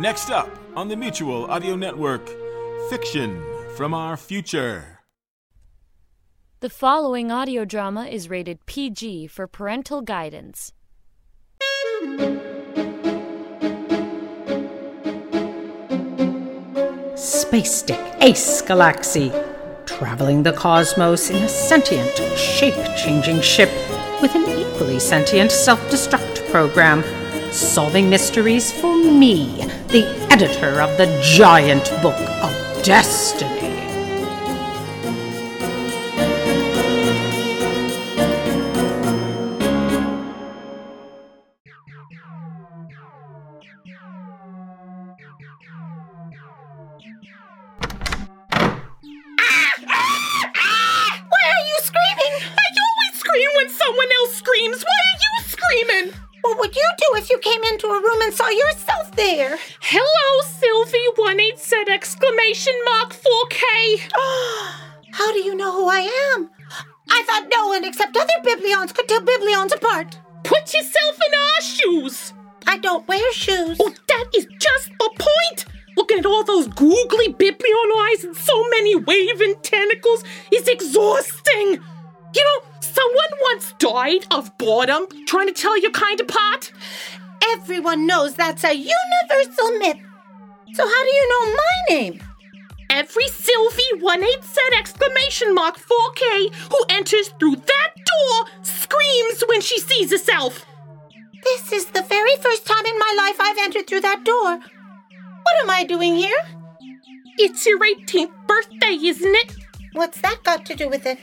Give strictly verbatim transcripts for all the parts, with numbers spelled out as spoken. Next up on the Mutual Audio Network, Fiction from Our Future. The following audio drama is rated P G for parental guidance. Space Dick Ace Galaxy, traveling the cosmos in a sentient, shape-changing ship with an equally sentient self-destruct program, solving mysteries for me, the editor of the giant book of destiny. Trying to tell your kind apart? Everyone knows that's a universal myth. So how do you know my name? Every Sylvie one eight said exclamation mark four K who enters through that door screams when she sees herself. This is the very first time in my life I've entered through that door. What am I doing here? It's your eighteenth birthday, isn't it? What's that got to do with it?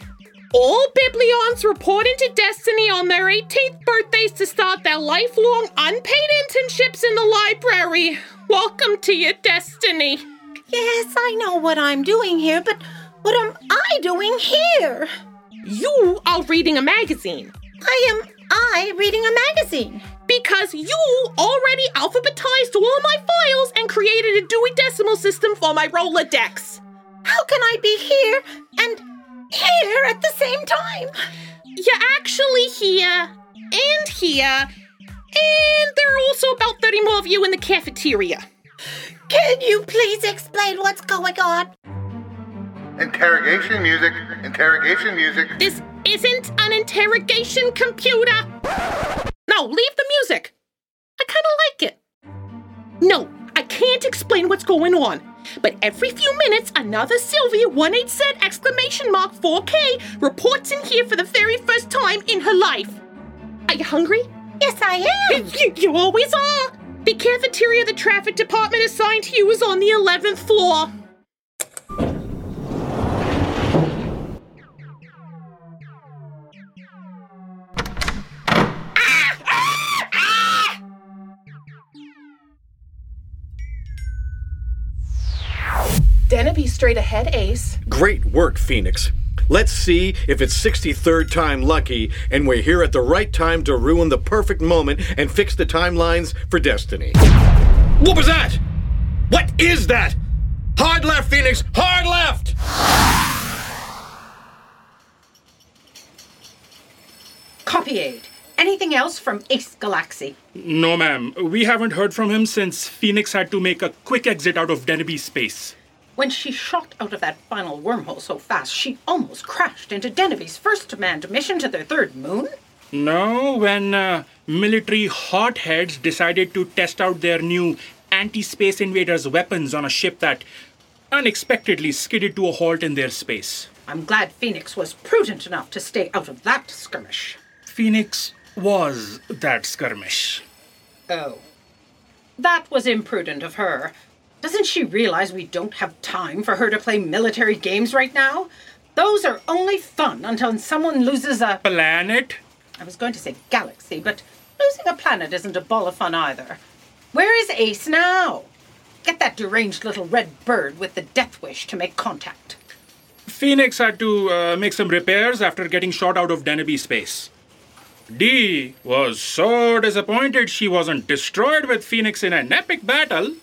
All Biblions report into Destiny on their eighteenth birthdays to start their lifelong unpaid internships in the library. Welcome to your destiny. Yes, I know what I'm doing here, but what am I doing here? You are reading a magazine. I am I reading a magazine? Because you already alphabetized all my files and created a Dewey Decimal System for my Rolodex. How can I be here and... here at the same time? You're actually here, and here, and there are also about thirty more of you in the cafeteria. Can you please explain what's going on? Interrogation music, interrogation music. This isn't an interrogation computer. No, leave the music. I kind of like it. No, I can't explain what's going on. But every few minutes, another Sylvia one eight said exclamation mark four K reports in here for the very first time in her life. Are you hungry? Yes, I am. You, you always are. The cafeteria the traffic department assigned to you is on the eleventh floor. Deneby straight ahead, Ace. Great work, Phoenix. Let's see if it's sixty-third time lucky and we're here at the right time to ruin the perfect moment and fix the timelines for Destiny. What was that? What is that? Hard left, Phoenix! Hard left! Copy aid. Anything else from Ace Galaxy? No, ma'am. We haven't heard from him since Phoenix had to make a quick exit out of Deneby's space. When she shot out of that final wormhole so fast, she almost crashed into Deneby's first manned mission to their third moon? No, when uh, military hotheads decided to test out their new anti-space invaders' weapons on a ship that unexpectedly skidded to a halt in their space. I'm glad Phoenix was prudent enough to stay out of that skirmish. Phoenix was that skirmish. Oh. That was imprudent of her. Doesn't she realize we don't have time for her to play military games right now? Those are only fun until someone loses a... planet? I was going to say galaxy, but losing a planet isn't a ball of fun either. Where is Ace now? Get that deranged little red bird with the death wish to make contact. Phoenix had to uh, make some repairs after getting shot out of Deneby space. Dee was so disappointed she wasn't destroyed with Phoenix in an epic battle.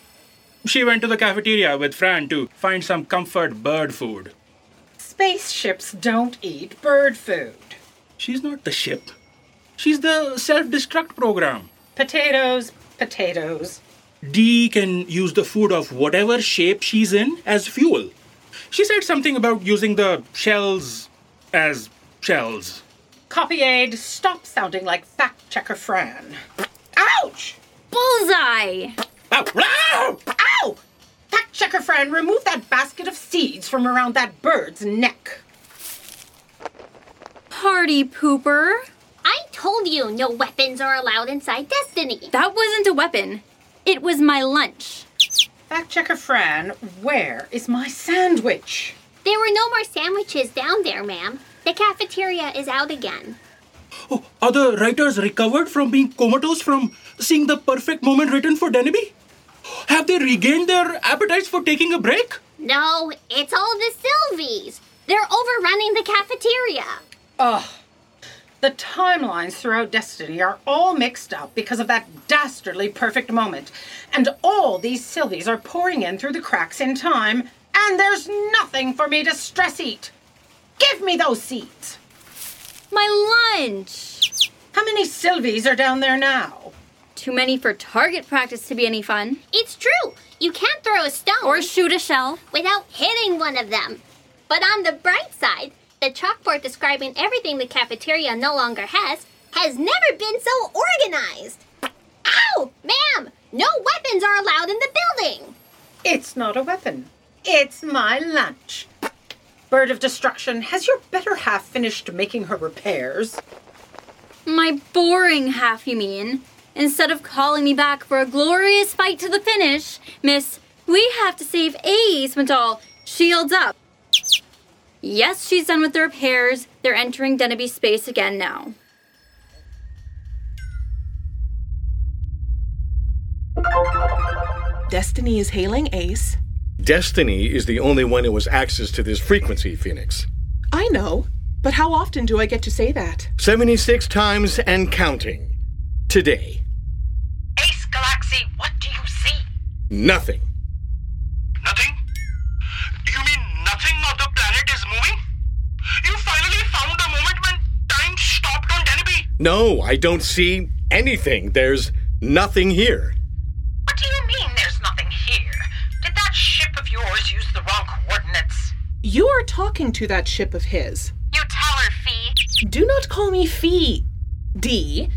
She went to the cafeteria with Fran to find some comfort bird food. Spaceships don't eat bird food. She's not the ship. She's the self-destruct program. Potatoes, potatoes. Dee can use the food of whatever shape she's in as fuel. She said something about using the shells as shells. Copy aid, stop sounding like fact checker Fran. Ouch! Bullseye! Ow! Ow! Ow! Fact checker Fran, remove that basket of seeds from around that bird's neck. Party pooper. I told you no weapons are allowed inside Destiny. That wasn't a weapon. It was my lunch. Fact checker Fran, where is my sandwich? There were no more sandwiches down there, ma'am. The cafeteria is out again. Oh, are the writers recovered from being comatose from seeing the perfect moment written for Deneby? Have they regained their appetites for taking a break? No, it's all the Sylvies. They're overrunning the cafeteria. Ugh. The timelines throughout Destiny are all mixed up because of that dastardly perfect moment. And all these Sylvies are pouring in through the cracks in time, and there's nothing for me to stress eat. Give me those seeds. My lunch. How many Sylvies are down there now? Too many for target practice to be any fun. It's true. You can't throw a stone. Or shoot a shell. Without hitting one of them. But on the bright side, the chalkboard describing everything the cafeteria no longer has has never been so organized. Ow! Ma'am! No weapons are allowed in the building! It's not a weapon. It's my lunch. Bird of destruction, has your better half finished making her repairs? My boring half, you mean? Instead of calling me back for a glorious fight to the finish, miss, we have to save Ace Madal. Shields up. Yes, she's done with the repairs. They're entering Deneby space again now. Destiny is hailing Ace. Destiny is the only one who has access to this frequency, Phoenix. I know, but how often do I get to say that? seventy-six times and counting. Today. Ace Galaxy, what do you see? Nothing. Nothing? You mean nothing of the planet is moving? You finally found the moment when time stopped on Deneby? No, I don't see anything. There's nothing here. What do you mean there's nothing here? Did that ship of yours use the wrong coordinates? You are talking to that ship of his. You tell her, Fee. Do not call me Fee, D.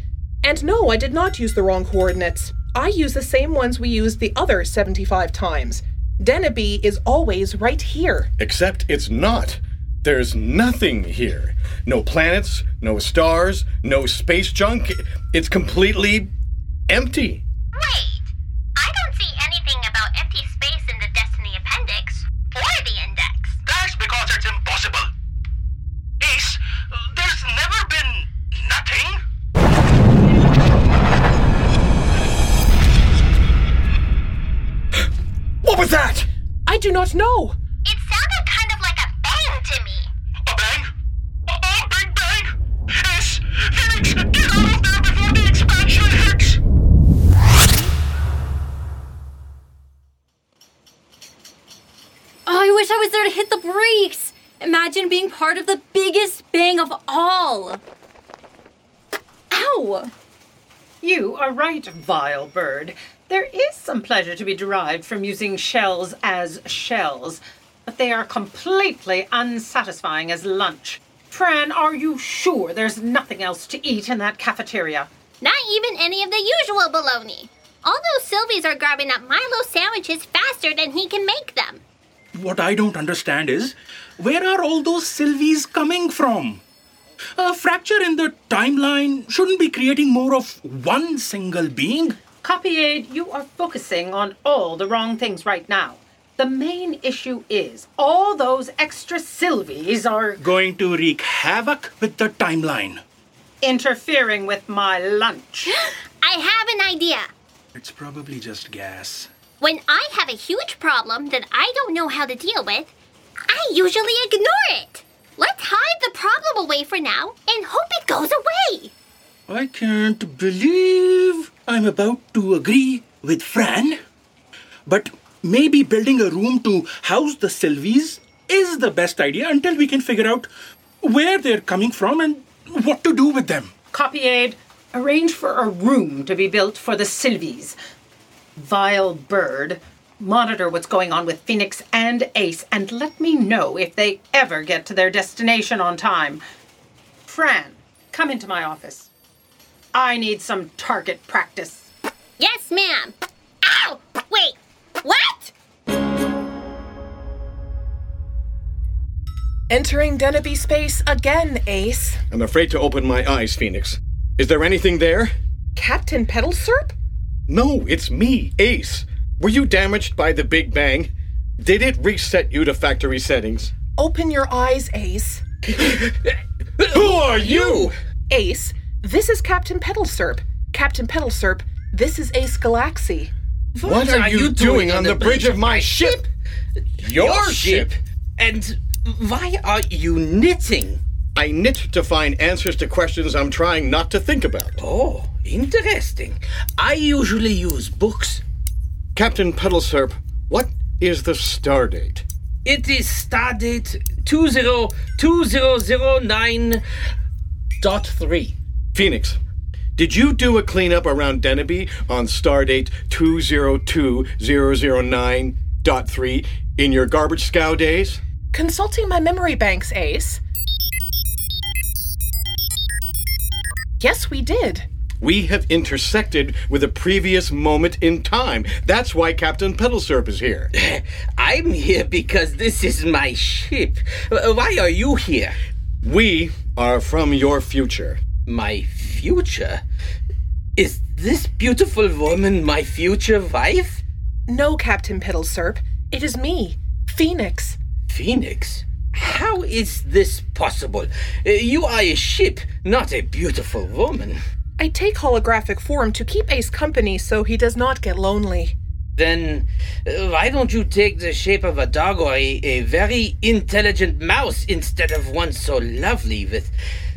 And no, I did not use the wrong coordinates. I used the same ones we used the other seventy-five times. Deneby is always right here. Except it's not. There's nothing here. No planets, no stars, no space junk. It's completely empty. Wait, I don't see anything about empty space in the Destiny Appendix or the Index. That's because it's impossible. Ace, there's never been nothing. What was that? I do not know. It sounded kind of like a bang to me. A bang? A, a big bang? Yes, Phoenix, get out of there before the expansion hits. Oh, I wish I was there to hit the brakes. Imagine being part of the biggest bang of all. Ow! You are right, vile bird. There is some pleasure to be derived from using shells as shells, but they are completely unsatisfying as lunch. Fran, are you sure there's nothing else to eat in that cafeteria? Not even any of the usual bologna. All those Sylvies are grabbing up Milo sandwiches faster than he can make them. What I don't understand is, where are all those Sylvies coming from? A fracture in the timeline shouldn't be creating more of one single being. Copy aid, you are focusing on all the wrong things right now. The main issue is all those extra Sylvies are going to wreak havoc with the timeline. Interfering with my lunch. I have an idea. It's probably just gas. When I have a huge problem that I don't know how to deal with, I usually ignore it. Let's hide the problem away for now and hope it goes away. I can't believe I'm about to agree with Fran. But maybe building a room to house the Sylvies is the best idea until we can figure out where they're coming from and what to do with them. Copy aid, arrange for a room to be built for the Sylvies. vile bird, monitor what's going on with Phoenix and Ace, and let me know if they ever get to their destination on time. Fran, come into my office. I need some target practice. Yes, ma'am. Ow! Wait, what? Entering Deneby space again, Ace. I'm afraid to open my eyes, Phoenix. Is there anything there? Captain Petalserp? No, it's me, Ace. Were you damaged by the Big Bang? Did it reset you to factory settings? Open your eyes, Ace. Who are you? you? Ace, this is Captain Petalserp. Captain Petalserp, this is Ace Galaxy. What, what are, are you doing, doing on the bridge of my ship? Your, your ship? And why are you knitting? I knit to find answers to questions I'm trying not to think about. Oh, interesting. I usually use books. Captain Petalserp, what is the stardate? It is stardate two zero two zero zero nine point three. Phoenix, did you do a cleanup around Deneby on stardate two zero two zero zero nine point three in your garbage scow days? Consulting my memory banks, Ace. Yes, we did. We have intersected with a previous moment in time. That's why Captain Petalserp is here. I'm here because this is my ship. Why are you here? We are from your future. My future? Is this beautiful woman my future wife? No, Captain Petalserp. It is me, Phoenix. Phoenix? How is this possible? You are a ship, not a beautiful woman. I take holographic form to keep Ace company so he does not get lonely. Then uh, why don't you take the shape of a dog or a, a very intelligent mouse instead of one so lovely with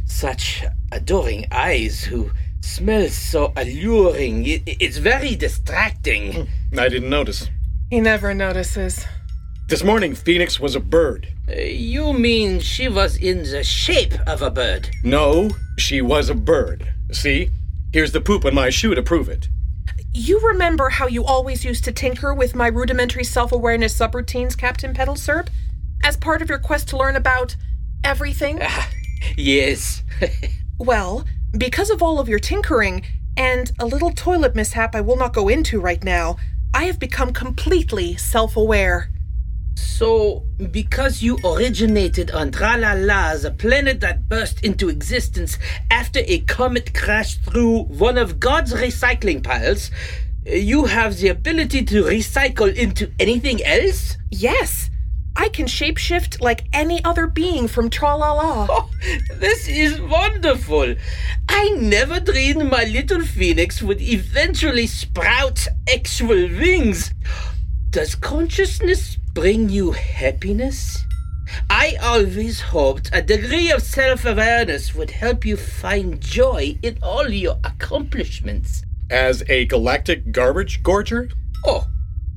such adoring eyes who smells so alluring? It, it's very distracting. I didn't notice. He never notices. This morning, Phoenix was a bird. Uh, you mean she was in the shape of a bird? No, she was a bird. See? Here's the poop on my shoe to prove it. You remember how you always used to tinker with my rudimentary self-awareness subroutines, Captain Petalserp, as part of your quest to learn about everything? Ah, yes. Well, because of all of your tinkering and a little toilet mishap I will not go into right now, I have become completely self-aware. So, because you originated on Tralala, the planet that burst into existence after a comet crashed through one of God's recycling piles, you have the ability to recycle into anything else? Yes! I can shapeshift like any other being from Tralala. Oh, this is wonderful! I never dreamed my little Phoenix would eventually sprout actual wings. Does consciousness bring you happiness? I always hoped a degree of self-awareness would help you find joy in all your accomplishments. As a galactic garbage gorger? Oh,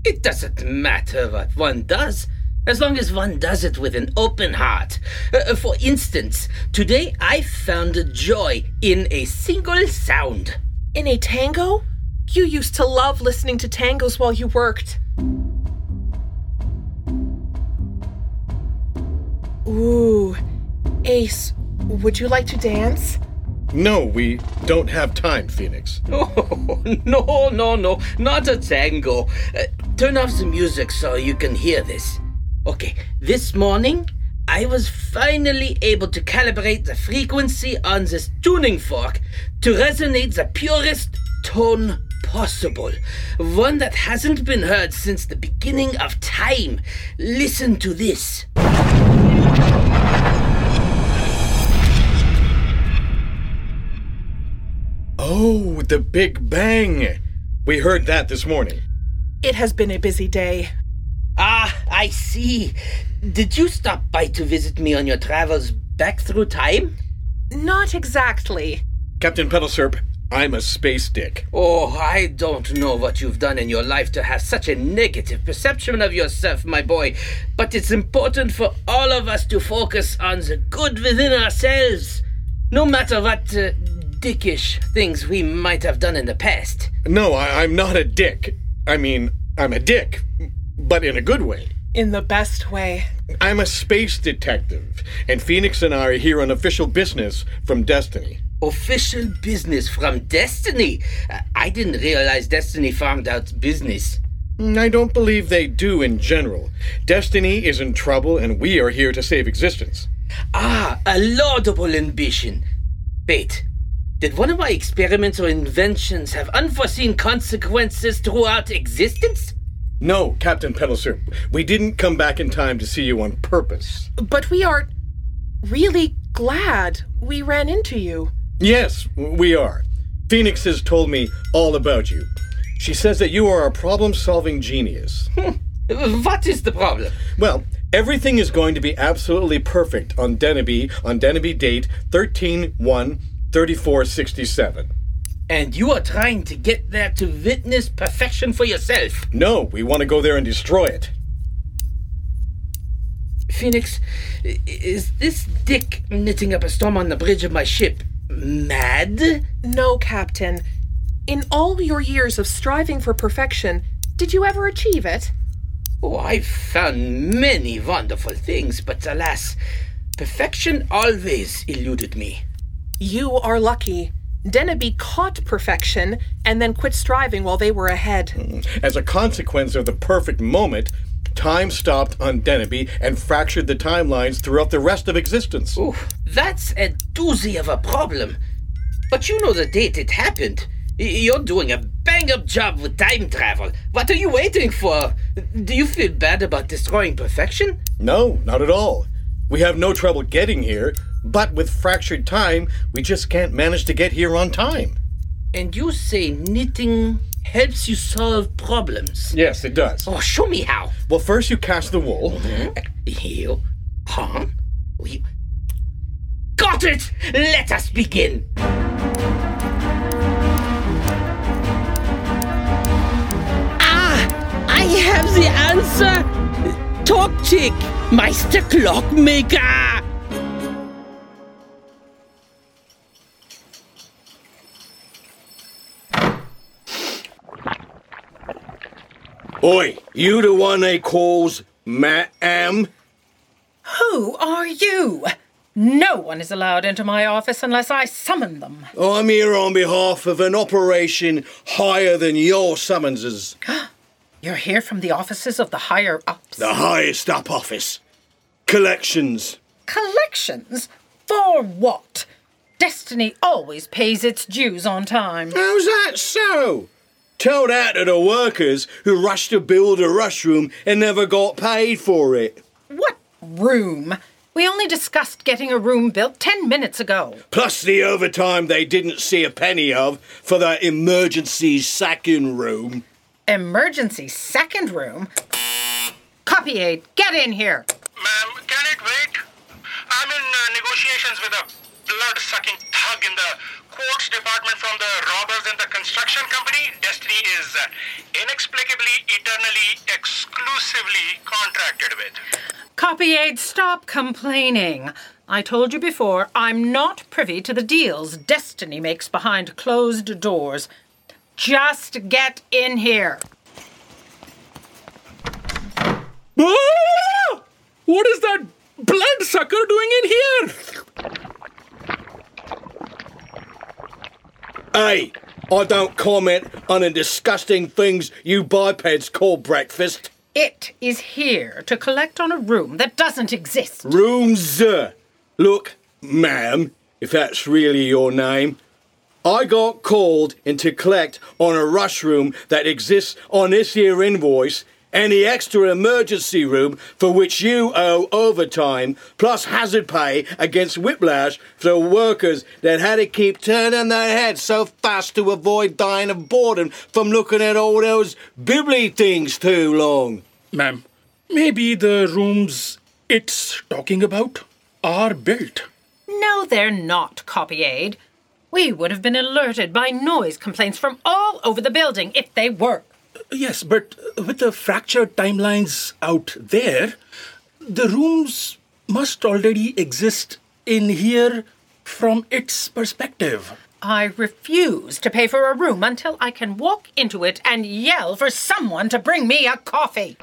it doesn't matter what one does, as long as one does it with an open heart. Uh, for instance, today I found joy in a single sound. In a tango? You used to love listening to tangos while you worked. Ooh, Ace, would you like to dance? No, we don't have time, Phoenix. Oh, no, no, no, not a tango. Uh, turn off the music so you can hear this. Okay, this morning, I was finally able to calibrate the frequency on this tuning fork to resonate the purest tone possible. One that hasn't been heard since the beginning of time. Listen to this. Oh, the Big Bang. We heard that this morning. It has been a busy day. Ah, I see. Did you stop by to visit me on your travels back through time? Not exactly. Captain Petalserp, I'm a space dick. Oh, I don't know what you've done in your life to have such a negative perception of yourself, my boy. But it's important for all of us to focus on the good within ourselves. No matter what... Uh, dickish things we might have done in the past. No, I, I'm not a dick. I mean, I'm a dick, but in a good way. In the best way. I'm a space detective, and Phoenix and I are here on official business from Destiny. Official business from Destiny? I didn't realize Destiny farmed out business. I don't believe they do in general. Destiny is in trouble, and we are here to save existence. Ah, a laudable ambition. Wait, did one of my experiments or inventions have unforeseen consequences throughout existence? No, Captain Petalserp. We didn't come back in time to see you on purpose. But we are really glad we ran into you. Yes, we are. Phoenix has told me all about you. She says that you are a problem-solving genius. What is the problem? Well, everything is going to be absolutely perfect on Deneby, on Deneby date thirteen one thirty-four sixty-seven. And you are trying to get there to witness perfection for yourself? No, we want to go there and destroy it. Phoenix, is this dick knitting up a storm on the bridge of my ship mad? No, Captain. In all your years of striving for perfection, did you ever achieve it? Oh, I've found many wonderful things, but alas, perfection always eluded me. You are lucky. Deneby caught perfection and then quit striving while they were ahead. As a consequence of the perfect moment, time stopped on Deneby and fractured the timelines throughout the rest of existence. Ooh, that's a doozy of a problem. But you know the date it happened. You're doing a bang-up job with time travel. What are you waiting for? Do you feel bad about destroying perfection? No, not at all. We have no trouble getting here, but with fractured time, we just can't manage to get here on time. And you say knitting helps you solve problems? Yes, it does. Oh, show me how. Well, first you cast the wool. Mm-hmm. Here. Huh? We... Got it! Let us begin! I have the answer! Tocktick, Meister Clockmaker! Oi, you the one they calls ma'am? Who are you? No one is allowed into my office unless I summon them. Oh, I'm here on behalf of an operation higher than your summonses. You're here from the offices of the higher-ups? The highest-up office. Collections. Collections? For what? Destiny always pays its dues on time. How's that so? Tell that to the workers who rushed to build a rush room and never got paid for it. What room? We only discussed getting a room built ten minutes ago. Plus the overtime they didn't see a penny of for that emergency sacking room. Emergency second room? Copy aid, get in here. Ma'am, can it wait? I'm in uh, negotiations with a blood-sucking thug in the quartz department from the robbers in the construction company. Destiny is uh, inexplicably, eternally, exclusively contracted with. Copy aid, stop complaining. I told you before, I'm not privy to the deals Destiny makes behind closed doors. Just get in here. Ah! What is that bloodsucker doing in here? Hey, I don't comment on the disgusting things you bipeds call breakfast. It is here to collect on a room that doesn't exist. Rooms. Look, ma'am, if that's really your name, I got called in to collect on a rush room that exists on this here invoice and the extra emergency room for which you owe overtime plus hazard pay against whiplash for the workers that had to keep turning their heads so fast to avoid dying of boredom from looking at all those Bibli things too long. Ma'am, maybe the rooms it's talking about are built. No, they're not, Copy Aid. We would have been alerted by noise complaints from all over the building if they were. Yes, but with the fractured timelines out there, the rooms must already exist in here from its perspective. I refuse to pay for a room until I can walk into it and yell for someone to bring me a coffee.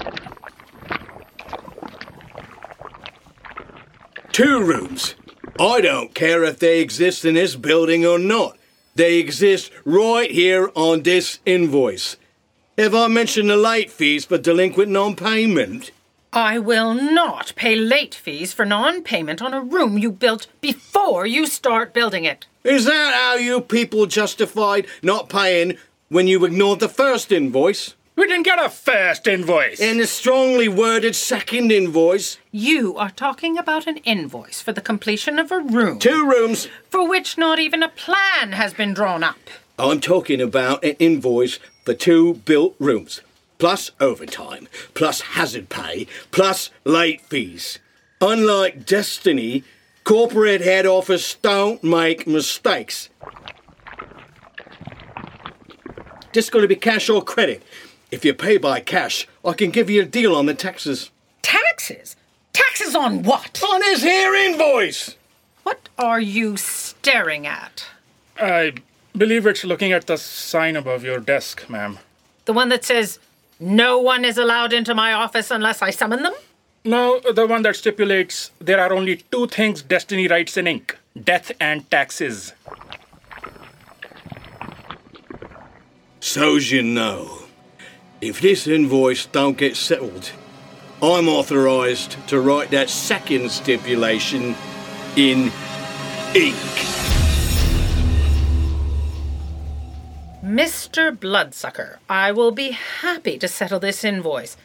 Two rooms. I don't care if they exist in this building or not. They exist right here on this invoice. Have I mentioned the late fees for delinquent non-payment? I will not pay late fees for non-payment on a room you built before you start building it. Is that how you people justified not paying when you ignored the first invoice? We didn't get a first invoice. And the strongly worded second invoice. You are talking about an invoice for the completion of a room. Two rooms. For which not even a plan has been drawn up. I'm talking about an invoice for two built rooms. Plus overtime, plus hazard pay, plus late fees. Unlike Destiny, corporate head office don't make mistakes. Just going to be cash or credit. If you pay by cash, I can give you a deal on the taxes. Taxes? Taxes on what? On his here invoice! What are you staring at? I believe it's looking at the sign above your desk, ma'am. The one that says... No one is allowed into my office unless I summon them? No, the one that stipulates there are only two things Destiny writes in ink. Death and taxes. So's you know, if this invoice don't get settled, I'm authorised to write that second stipulation in ink. Mister Bloodsucker, I will be happy to settle this invoice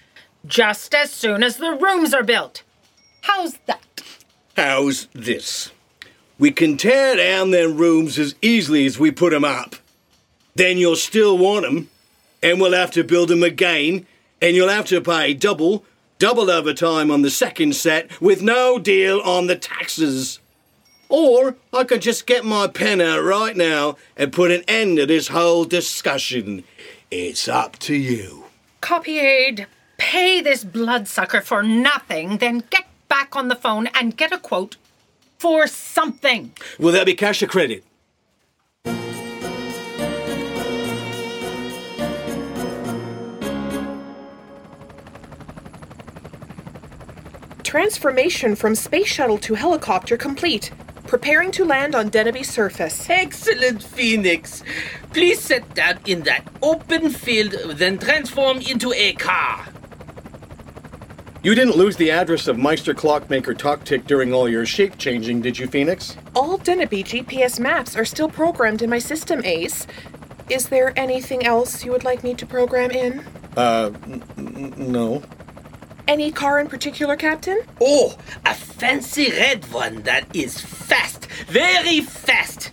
just as soon as the rooms are built. How's that? How's this? We can tear down them rooms as easily as we put them up. Then you'll still want them, and we'll have to build them again, and you'll have to pay double, double overtime on the second set with no deal on the taxes. Or I could just get my pen out right now and put an end to this whole discussion. It's up to you. Copy aid, pay this bloodsucker for nothing, then get back on the phone and get a quote for something. Will that be cash or credit? Transformation from space shuttle to helicopter complete. Preparing to land on Deneby's surface. Excellent, Phoenix. Please set down in that open field, then transform into a car. You didn't lose the address of Meister Clockmaker Tocktick during all your shape-changing, did you, Phoenix? All Deneby G P S maps are still programmed in my system, Ace. Is there anything else you would like me to program in? Uh, n- n- no. Any car in particular, Captain? Oh, a fancy red one that is fast, very fast.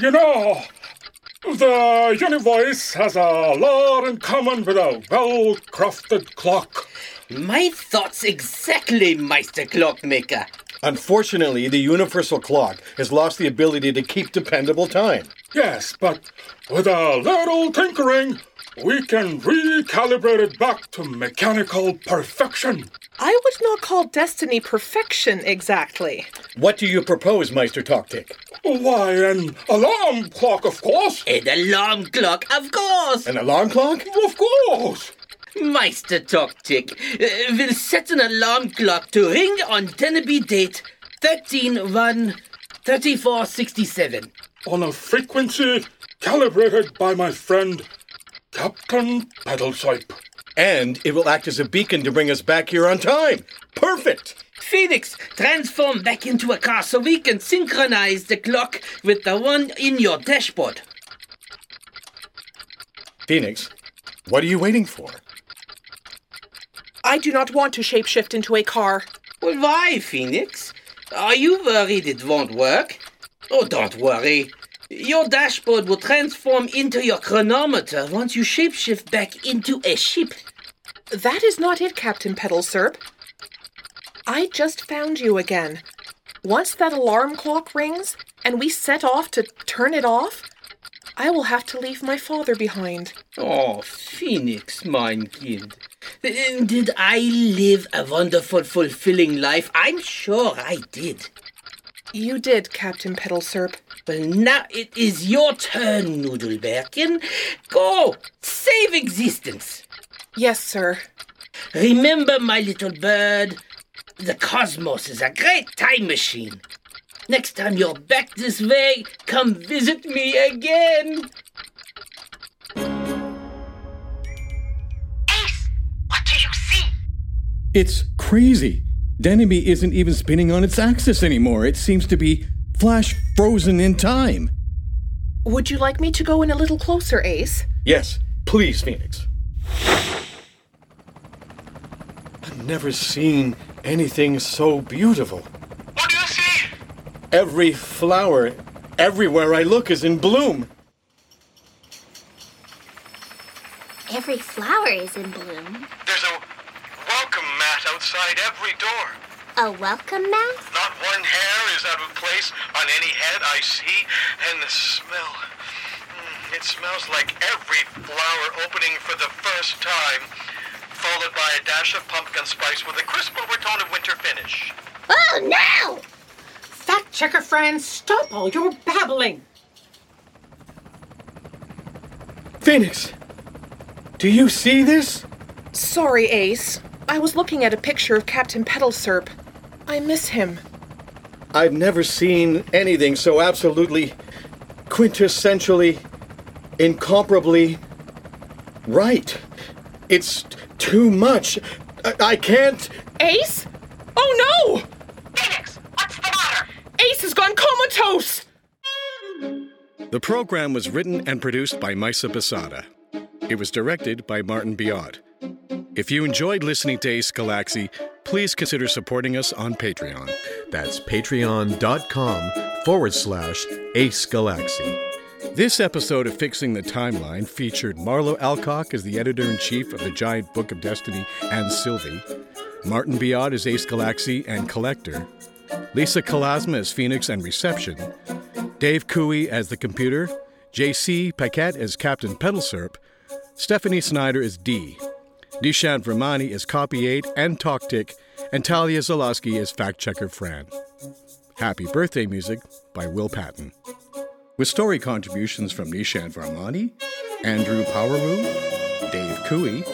You know, the universe has a lot in common with a well-crafted clock. My thoughts exactly, Meister Clockmaker. Unfortunately, the universal clock has lost the ability to keep dependable time. Yes, but with a little tinkering, we can recalibrate it back to mechanical perfection. I would not call Destiny perfection exactly. What do you propose, Meister Tocktick? Why, an alarm clock, of course. An alarm clock, of course. An alarm clock? Of course. Meister Tocktick uh, will set an alarm clock to ring on Deneby date thirteen one thirty-four sixty-seven. On a frequency calibrated by my friend, Captain Petalserp. And it will act as a beacon to bring us back here on time. Perfect! Phoenix, transform back into a car so we can synchronize the clock with the one in your dashboard. Phoenix, what are you waiting for? I do not want to shapeshift into a car. Well, why, Phoenix? Are you worried it won't work? Oh, don't worry. Your dashboard will transform into your chronometer once you shapeshift back into a ship. That is not it, Captain Petalserp. I just found you again. Once that alarm clock rings and we set off to turn it off, I will have to leave my father behind. Oh, Phoenix, mein Kind. Did I live a wonderful, fulfilling life? I'm sure I did. You did, Captain Petalserp. Well, now it is your turn, Noodleberkin. Go! Save existence! Yes, sir. Remember, my little bird, the cosmos is a great time machine. Next time you're back this way, come visit me again. Ace, what do you see? It's crazy. Deneby isn't even spinning on its axis anymore. It seems to be flash frozen in time. Would you like me to go in a little closer, Ace? Yes, please, Phoenix. I've never seen anything so beautiful. Every flower, everywhere I look, is in bloom. Every flower is in bloom? There's a welcome mat outside every door. A welcome mat? Not one hair is out of place on any head I see, and the smell. It smells like every flower opening for the first time, followed by a dash of pumpkin spice with a crisp overtone of winter finish. Oh, no! Fact checker friend, stop all your babbling. Phoenix, do you see this? Sorry, Ace. I was looking at a picture of Captain Petalserp. I miss him. I've never seen anything so absolutely, quintessentially, incomparably right. It's too much. I, I can't... Ace? Oh, no! Ace has gone comatose! The program was written and produced by Misa Basada. It was directed by Martin Biot. If you enjoyed listening to Ace Galaxy, please consider supporting us on Patreon. That's patreon.com forward slash Ace Galaxy. This episode of Fixing the Timeline featured Marlo Alcock as the editor-in-chief of the Giant Book of Destiny and Sylvie, Martin Biot as Ace Galaxy and Collector, Lisa Kalasma as Phoenix and Reception, Dave Cooey as the Computer, J C Paquette as Captain Petalserp, Stephanie Snyder as D, Nishant Vermani as Copy eight and Tocktick, and Talia Zaloski as Fact Checker Fran. Happy Birthday music by Will Patton. With story contributions from Nishant Vermani, Andrew Poweroo, Dave Cooey,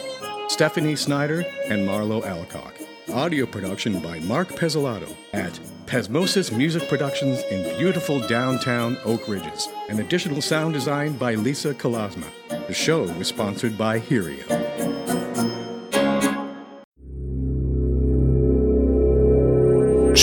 Stephanie Snyder, and Marlo Alcock. Audio production by Mark Pezzolato at Pesmosis Music Productions in beautiful downtown Oak Ridges. And additional sound design by Lisa Kalasma. The show was sponsored by Heria.